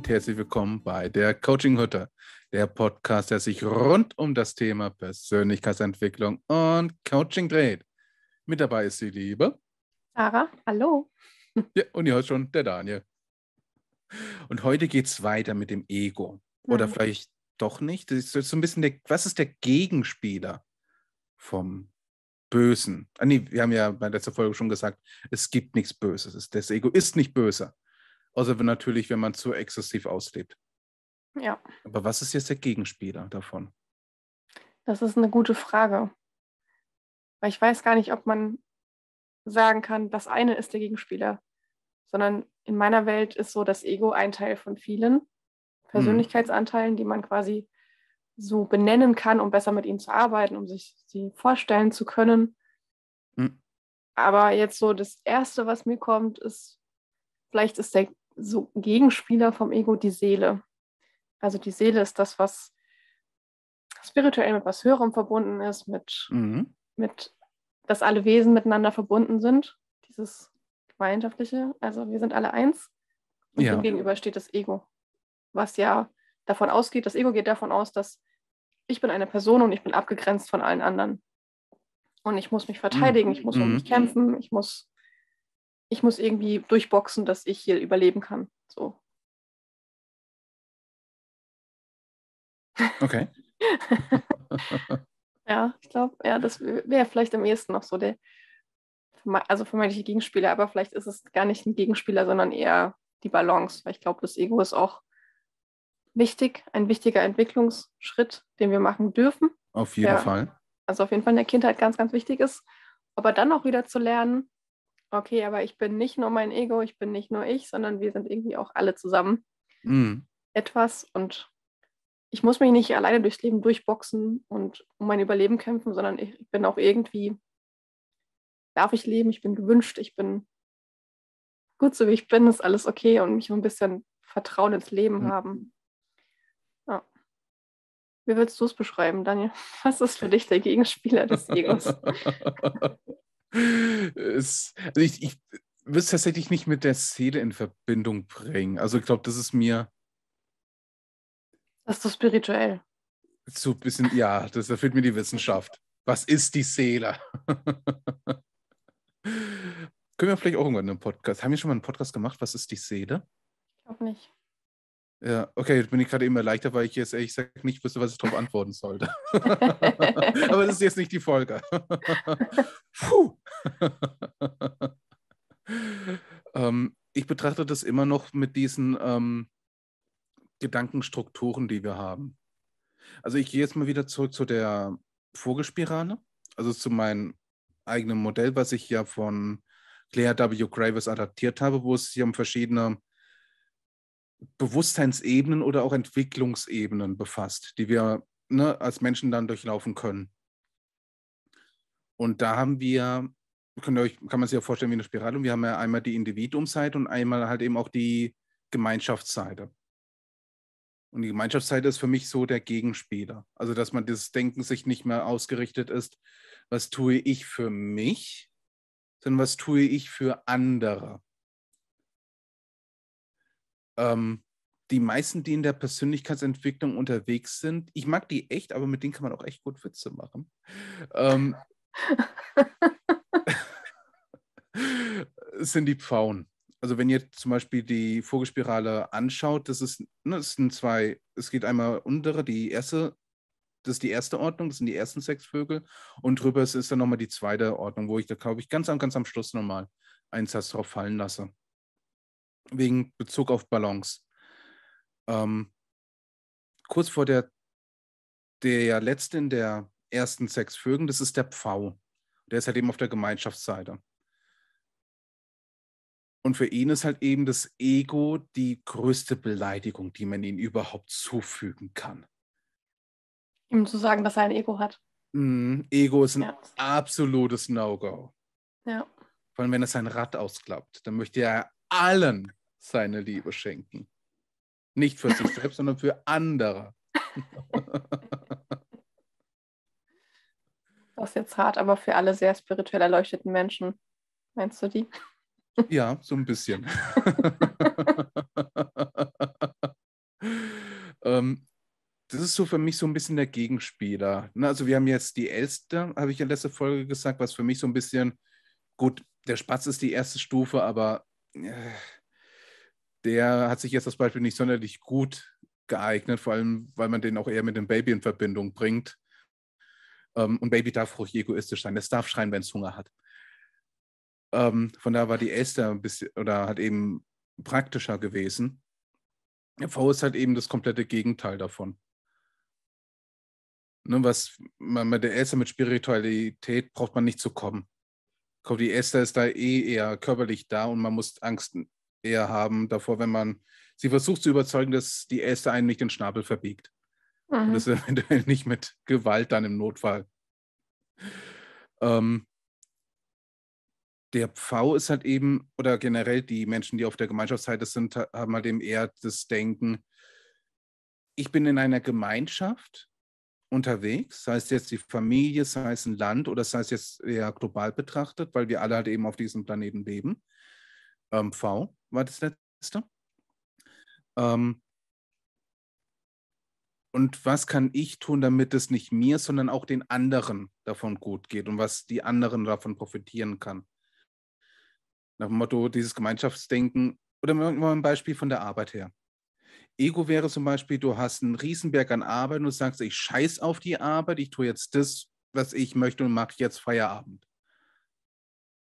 und herzlich willkommen bei der Coaching Hütte, der Podcast, der sich rund um das Thema Persönlichkeitsentwicklung und Coaching dreht. Mit dabei ist die liebe Sarah, hallo. Ja, und ihr hört schon, der Daniel. Und heute geht es weiter mit dem Ego. Oder vielleicht doch nicht. Das ist so ein bisschen was ist der Gegenspieler vom Bösen? Wir haben ja bei letzter Folge schon gesagt, es gibt nichts Böses. Das Ego ist nicht böse. Außer natürlich, wenn man zu exzessiv auslebt. Ja. Aber was ist jetzt der Gegenspieler davon? Das ist eine gute Frage. Weil ich weiß gar nicht, ob man sagen kann, das eine ist der Gegenspieler. Sondern in meiner Welt ist so das Ego ein Teil von vielen Persönlichkeitsanteilen, die man quasi so benennen kann, um besser mit ihnen zu arbeiten, um sich sie vorstellen zu können. Hm. Aber jetzt so das Erste, was mir kommt, ist, vielleicht ist der so Gegenspieler vom Ego die Seele. Also die Seele ist das, was spirituell mit was Höherem verbunden ist, mit dass alle Wesen miteinander verbunden sind, dieses gemeinschaftliche, also wir sind alle eins. Und ja. Dem gegenüber steht das Ego, was ja davon ausgeht, das Ego geht davon aus, dass ich bin eine Person und ich bin abgegrenzt von allen anderen. Und ich muss mich verteidigen, ich muss um mich kämpfen, ich muss irgendwie durchboxen, dass ich hier überleben kann. So. Okay. Ja, ich glaube, ja, das wäre vielleicht am ehesten noch so der, also vermeintliche Gegenspieler, aber vielleicht ist es gar nicht ein Gegenspieler, sondern eher die Balance, weil ich glaube, das Ego ist auch wichtig, ein wichtiger Entwicklungsschritt, den wir machen dürfen. Auf jeden Fall. Also auf jeden Fall in der Kindheit ganz, ganz wichtig ist, aber dann auch wieder zu lernen, okay, aber ich bin nicht nur mein Ego, ich bin nicht nur ich, sondern wir sind irgendwie auch alle zusammen etwas und ich muss mich nicht alleine durchs Leben durchboxen und um mein Überleben kämpfen, sondern ich bin auch irgendwie, darf ich leben, ich bin gewünscht, ich bin gut so wie ich bin, ist alles okay und mich so ein bisschen Vertrauen ins Leben haben. Ja. Wie würdest du es beschreiben, Daniel? Was ist für dich der Gegenspieler des Egos? Also ich würde es tatsächlich nicht mit der Seele in Verbindung bringen. Also ich glaube, das ist mir... Das ist so spirituell. So ein bisschen, ja, da fehlt mir die Wissenschaft. Was ist die Seele? Können wir vielleicht auch irgendwann einen Podcast? Haben wir schon mal einen Podcast gemacht? Was ist die Seele? Ich glaube nicht. Ja, okay, jetzt bin ich gerade eben erleichtert, weil ich jetzt ehrlich gesagt nicht wüsste, was ich darauf antworten sollte. Aber das ist jetzt nicht die Folge. Puh. Ich betrachte das immer noch mit diesen... Gedankenstrukturen, die wir haben. Also ich gehe jetzt mal wieder zurück zu der Vogelspirale, also zu meinem eigenen Modell, was ich ja von Claire W. Graves adaptiert habe, wo es sich um verschiedene Bewusstseinsebenen oder auch Entwicklungsebenen befasst, die wir als Menschen dann durchlaufen können. Und da haben wir, kann man sich ja vorstellen wie eine Spirale, und wir haben ja einmal die Individuumsseite und einmal halt eben auch die Gemeinschaftsseite. Und die Gemeinschaftsseite ist für mich so der Gegenspieler. Also, dass man dieses Denken sich nicht mehr ausgerichtet ist, was tue ich für mich, sondern was tue ich für andere. Die meisten, die in der Persönlichkeitsentwicklung unterwegs sind, ich mag die echt, aber mit denen kann man auch echt gut Witze machen. Sind die Pfauen. Also wenn ihr zum Beispiel die Vogelspirale anschaut, es geht einmal untere, das ist die erste Ordnung, das sind die ersten 6 Vögel und drüber ist dann nochmal die zweite Ordnung, wo ich da glaube ich ganz am Schluss nochmal einen Satz drauf fallen lasse. Wegen Bezug auf Balance. Kurz vor der letzte in der ersten 6 Vögel, das ist der Pfau. Der ist halt eben auf der Gemeinschaftsseite. Und für ihn ist halt eben das Ego die größte Beleidigung, die man ihm überhaupt zufügen kann. Ihm zu sagen, dass er ein Ego hat. Ego ist ein absolutes No-Go. Ja. Vor allem, wenn er sein Rad ausklappt, dann möchte er allen seine Liebe schenken. Nicht für sich selbst, sondern für andere. Das ist jetzt hart, aber für alle sehr spirituell erleuchteten Menschen. Meinst du die? Ja, so ein bisschen. Das ist so für mich so ein bisschen der Gegenspieler. Also wir haben jetzt die Elster, habe ich in letzter Folge gesagt, was für mich so ein bisschen, gut, der Spatz ist die erste Stufe, aber der hat sich jetzt das Beispiel nicht sonderlich gut geeignet, vor allem, weil man den auch eher mit dem Baby in Verbindung bringt. Und Baby darf ruhig egoistisch sein, das darf schreien, wenn es Hunger hat. Von daher war die Elster ein bisschen, oder hat eben praktischer gewesen. Der V ist halt eben das komplette Gegenteil davon. Ne, was man mit der Elster, mit Spiritualität braucht man nicht zu kommen. Die Elster ist da eher körperlich da und man muss Angst eher haben davor, wenn man sie versucht zu überzeugen, dass die Elster einen nicht den Schnabel verbiegt. Mhm. Und das eventuell nicht mit Gewalt dann im Notfall. Der Pfau ist halt eben, oder generell die Menschen, die auf der Gemeinschaftsseite sind, haben halt eben eher das Denken, ich bin in einer Gemeinschaft unterwegs, sei es jetzt die Familie, sei es ein Land oder sei es jetzt eher global betrachtet, weil wir alle halt eben auf diesem Planeten leben. Pfau war das Letzte. Und was kann ich tun, damit es nicht mir, sondern auch den anderen davon gut geht und was die anderen davon profitieren kann. Nach dem Motto, dieses Gemeinschaftsdenken, oder mal ein Beispiel von der Arbeit her. Ego wäre zum Beispiel, du hast einen Riesenberg an Arbeit und du sagst, ich scheiß auf die Arbeit, ich tue jetzt das, was ich möchte und mache jetzt Feierabend.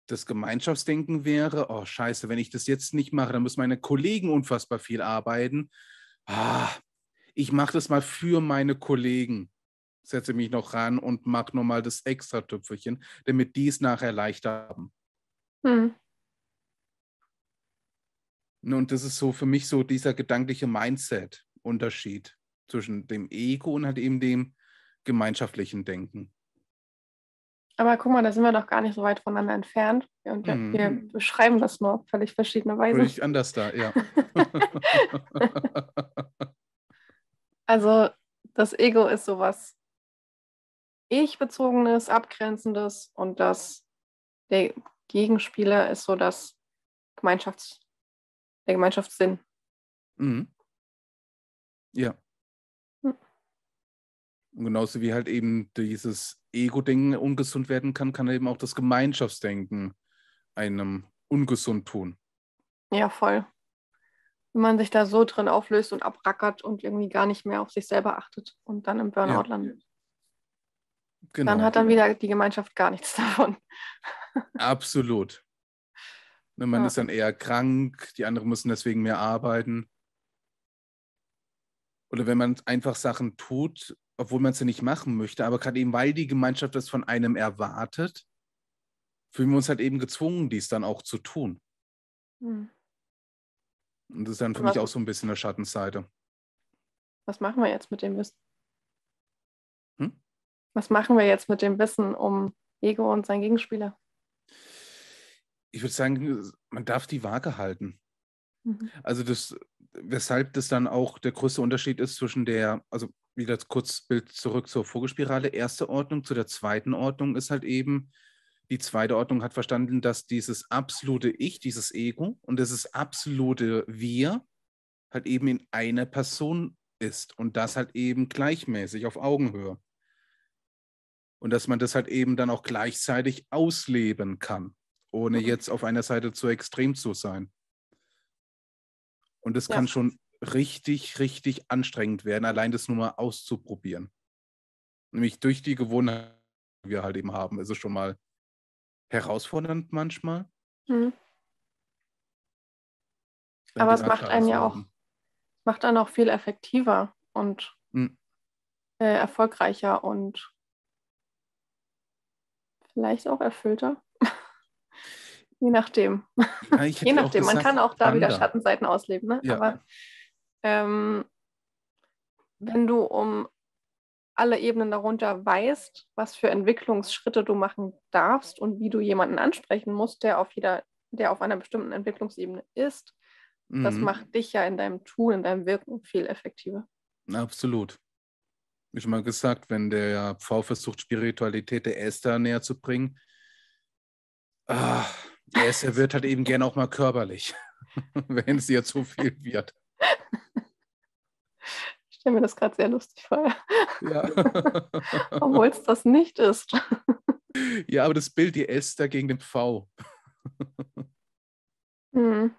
Das Gemeinschaftsdenken wäre, oh scheiße, wenn ich das jetzt nicht mache, dann müssen meine Kollegen unfassbar viel arbeiten. Ah, ich mache das mal für meine Kollegen. Setze mich noch ran und mache nochmal das Extra-Tüpfelchen, damit die es nachher leichter haben. Hm. Und das ist so für mich so dieser gedankliche Mindset-Unterschied zwischen dem Ego und halt eben dem gemeinschaftlichen Denken. Aber guck mal, da sind wir doch gar nicht so weit voneinander entfernt. Und wir beschreiben das nur auf völlig verschiedene Weise. Völlig anders da, ja. Also das Ego ist sowas Ich-bezogenes, Abgrenzendes, und der Gegenspieler ist so das der Gemeinschaftssinn. Mhm. Ja. Mhm. Und genauso wie halt eben dieses Ego-Denken ungesund werden kann, kann eben auch das Gemeinschaftsdenken einem ungesund tun. Ja, voll. Wenn man sich da so drin auflöst und abrackert und irgendwie gar nicht mehr auf sich selber achtet und dann im Burnout landet. Genau. Dann hat dann wieder die Gemeinschaft gar nichts davon. Absolut. Man ist dann eher krank, die anderen müssen deswegen mehr arbeiten. Oder wenn man einfach Sachen tut, obwohl man sie nicht machen möchte, aber gerade eben, weil die Gemeinschaft das von einem erwartet, fühlen wir uns halt eben gezwungen, dies dann auch zu tun. Hm. Und das ist dann für mich auch so ein bisschen eine Schattenseite. Was machen wir jetzt mit dem Wissen? Hm? Was machen wir jetzt mit dem Wissen um Ego und seinen Gegenspieler? Ich würde sagen, man darf die Waage halten. Mhm. Also das, weshalb das dann auch der größte Unterschied ist zwischen der, also wieder kurz Bild zurück zur Vogelspirale, erste Ordnung zu der zweiten Ordnung ist halt eben, die zweite Ordnung hat verstanden, dass dieses absolute Ich, dieses Ego und dieses absolute Wir halt eben in einer Person ist und das halt eben gleichmäßig auf Augenhöhe. Und dass man das halt eben dann auch gleichzeitig ausleben kann, ohne jetzt auf einer Seite zu extrem zu sein. Und das kann schon richtig, richtig anstrengend werden, allein das nur mal auszuprobieren. Nämlich durch die Gewohnheit, die wir halt eben haben, ist es schon mal herausfordernd manchmal. Mhm. Aber es macht einen ja auch, viel effektiver und erfolgreicher und vielleicht auch erfüllter. Je nachdem. Ja, je nachdem. Gesagt, man kann auch da wieder Schattenseiten ausleben. Ne? Ja. Aber wenn du um alle Ebenen darunter weißt, was für Entwicklungsschritte du machen darfst und wie du jemanden ansprechen musst, der auf einer bestimmten Entwicklungsebene ist, das macht dich ja in deinem Tun, in deinem Wirken viel effektiver. Absolut. Wie schon mal gesagt, wenn der Pfau versucht, Spiritualität der Esther näher zu bringen, er wird halt eben gerne auch mal körperlich, wenn es ihr zu viel wird. stelle mir das gerade sehr lustig vor. Ja. Obwohl es das nicht ist. Ja, aber das Bild, die Esther gegen den Pfau. Hm.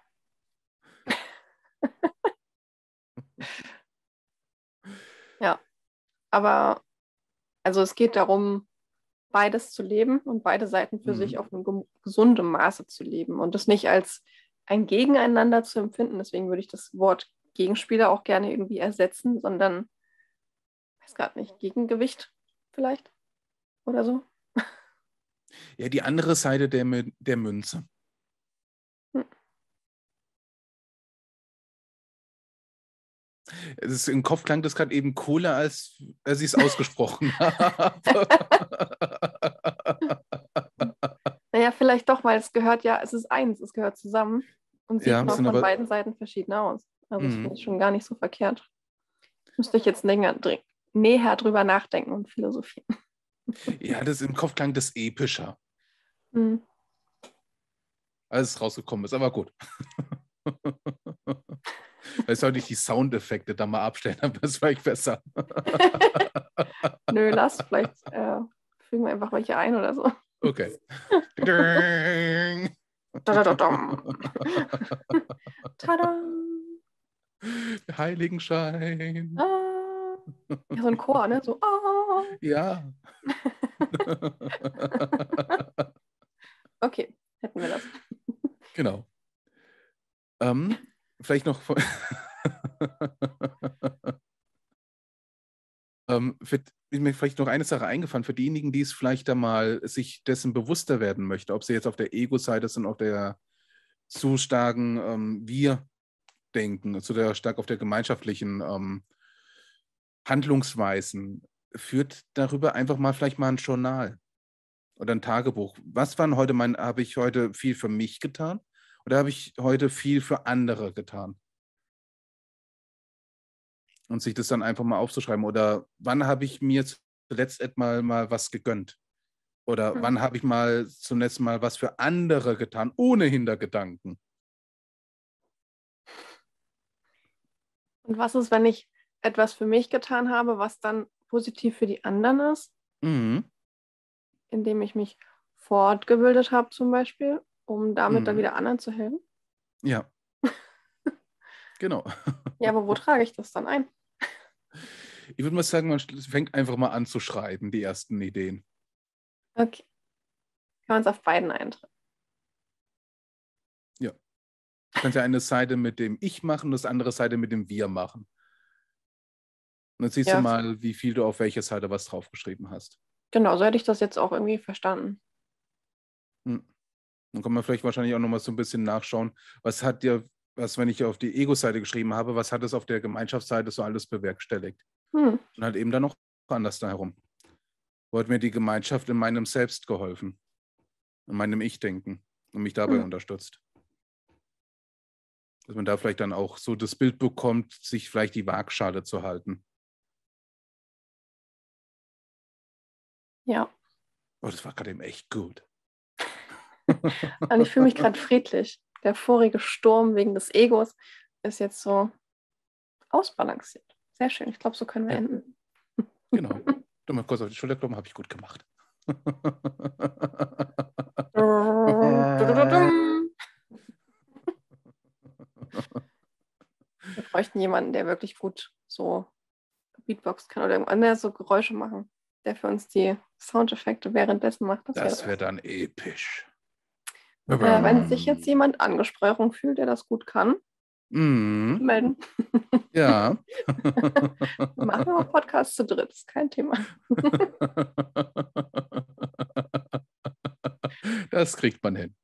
Ja, aber also es geht darum, beides zu leben und beide Seiten für sich auf einem gesunden Maße zu leben und das nicht als ein Gegeneinander zu empfinden. Deswegen würde ich das Wort Gegenspieler auch gerne irgendwie ersetzen, sondern, ich weiß gerade nicht, Gegengewicht vielleicht oder so. Ja, die andere Seite der Münze. Es ist, im Kopf klang das gerade eben cooler, als ich es ausgesprochen habe. Naja, vielleicht doch, weil es gehört ja, es ist eins, es gehört zusammen und sieht auch von beiden Seiten verschieden aus. Also das finde ich schon gar nicht so verkehrt. Müsste ich jetzt näher drüber nachdenken und philosophieren. Ja, das im Kopf klang das epischer. Mhm. Als es rausgekommen ist, aber gut. Vielleicht sollte ich die Soundeffekte da mal abstellen, aber das war echt besser. Nö, lass, vielleicht fügen wir einfach welche ein oder so. Okay. Tada! Heiligenschein. Ah. Ja, so ein Chor, ne? So, ah. Ja. Okay, hätten wir das. Genau. Vielleicht noch vielleicht noch eine Sache eingefallen, für diejenigen, die es vielleicht da mal sich dessen bewusster werden möchten, ob sie jetzt auf der Ego-Seite sind, auf der zu starken Wir-Denken, stark auf der gemeinschaftlichen Handlungsweisen, führt darüber einfach mal vielleicht mal ein Journal oder ein Tagebuch. Was waren heute habe ich heute viel für mich getan? Oder habe ich heute viel für andere getan? Und sich das dann einfach mal aufzuschreiben. Oder wann habe ich mir zuletzt mal was gegönnt? Oder wann habe ich mal zuletzt mal was für andere getan, ohne Hintergedanken? Und was ist, wenn ich etwas für mich getan habe, was dann positiv für die anderen ist? Mhm. Indem ich mich fortgebildet habe zum Beispiel, um damit dann wieder anderen zu helfen? Ja. Genau. Ja, aber wo trage ich das dann ein? Ich würde mal sagen, man fängt einfach mal an zu schreiben, die ersten Ideen. Okay. Kann man es auf beiden eintragen? Ja. Du kannst ja eine Seite mit dem Ich machen, das andere Seite mit dem Wir machen. Und dann siehst du mal, wie viel du auf welcher Seite was draufgeschrieben hast. Genau, so hätte ich das jetzt auch irgendwie verstanden. Hm. Dann kann man vielleicht wahrscheinlich auch nochmal so ein bisschen nachschauen, wenn ich auf die Ego-Seite geschrieben habe, was hat es auf der Gemeinschaftsseite so alles bewerkstelligt? Und halt eben dann noch anders da herum. Wo hat mir die Gemeinschaft in meinem Selbst geholfen? In meinem Ich-Denken und mich dabei unterstützt? Dass man da vielleicht dann auch so das Bild bekommt, sich vielleicht die Waagschale zu halten. Ja. Oh, das war gerade eben echt gut. Und ich fühle mich gerade friedlich. Der vorige Sturm wegen des Egos ist jetzt so ausbalanciert. Sehr schön. Ich glaube, so können wir enden. Genau. Du mal kurz auf die Schulter klopfen, habe ich gut gemacht. Wir bräuchten jemanden, der wirklich gut so Beatbox kann oder irgendwann so Geräusche machen, der für uns die Soundeffekte währenddessen macht. Das wäre dann episch. Wenn sich jetzt jemand angesprochen fühlt, der das gut kann, melden. Ja. Machen wir auch Podcast zu dritt, ist kein Thema. Das kriegt man hin.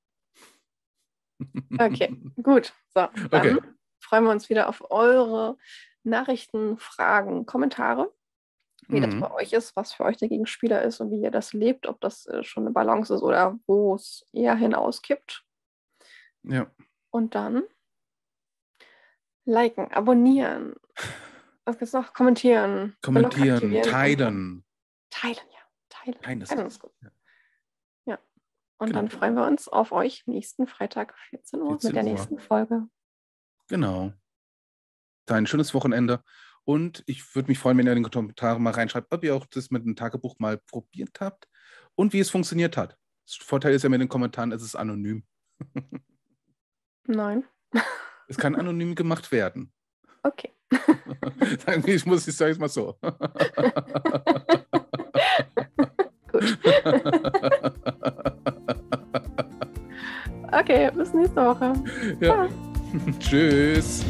Okay, gut. So, dann freuen wir uns wieder auf eure Nachrichten, Fragen, Kommentare. Wie das bei euch ist, was für euch der Gegenspieler ist und wie ihr das lebt, ob das schon eine Balance ist oder wo es eher hinauskippt. Ja. Und dann liken, abonnieren. Was gibt's noch? Kommentieren. Kommentieren, teilen. Teilen, ja. Teilen ist gut. Ja. Ja. Und dann freuen wir uns auf euch nächsten Freitag 14 Uhr mit der nächsten Folge. Genau. Ein schönes Wochenende Und ich würde mich freuen, wenn ihr in den Kommentaren mal reinschreibt, ob ihr auch das mit einem Tagebuch mal probiert habt und wie es funktioniert hat. Das Vorteil ist ja mit den Kommentaren, es ist anonym. Nein. Es kann anonym gemacht werden. Okay. Ich muss es sagen, mal so. Gut. Okay, bis nächste Woche. Ja. Tschüss.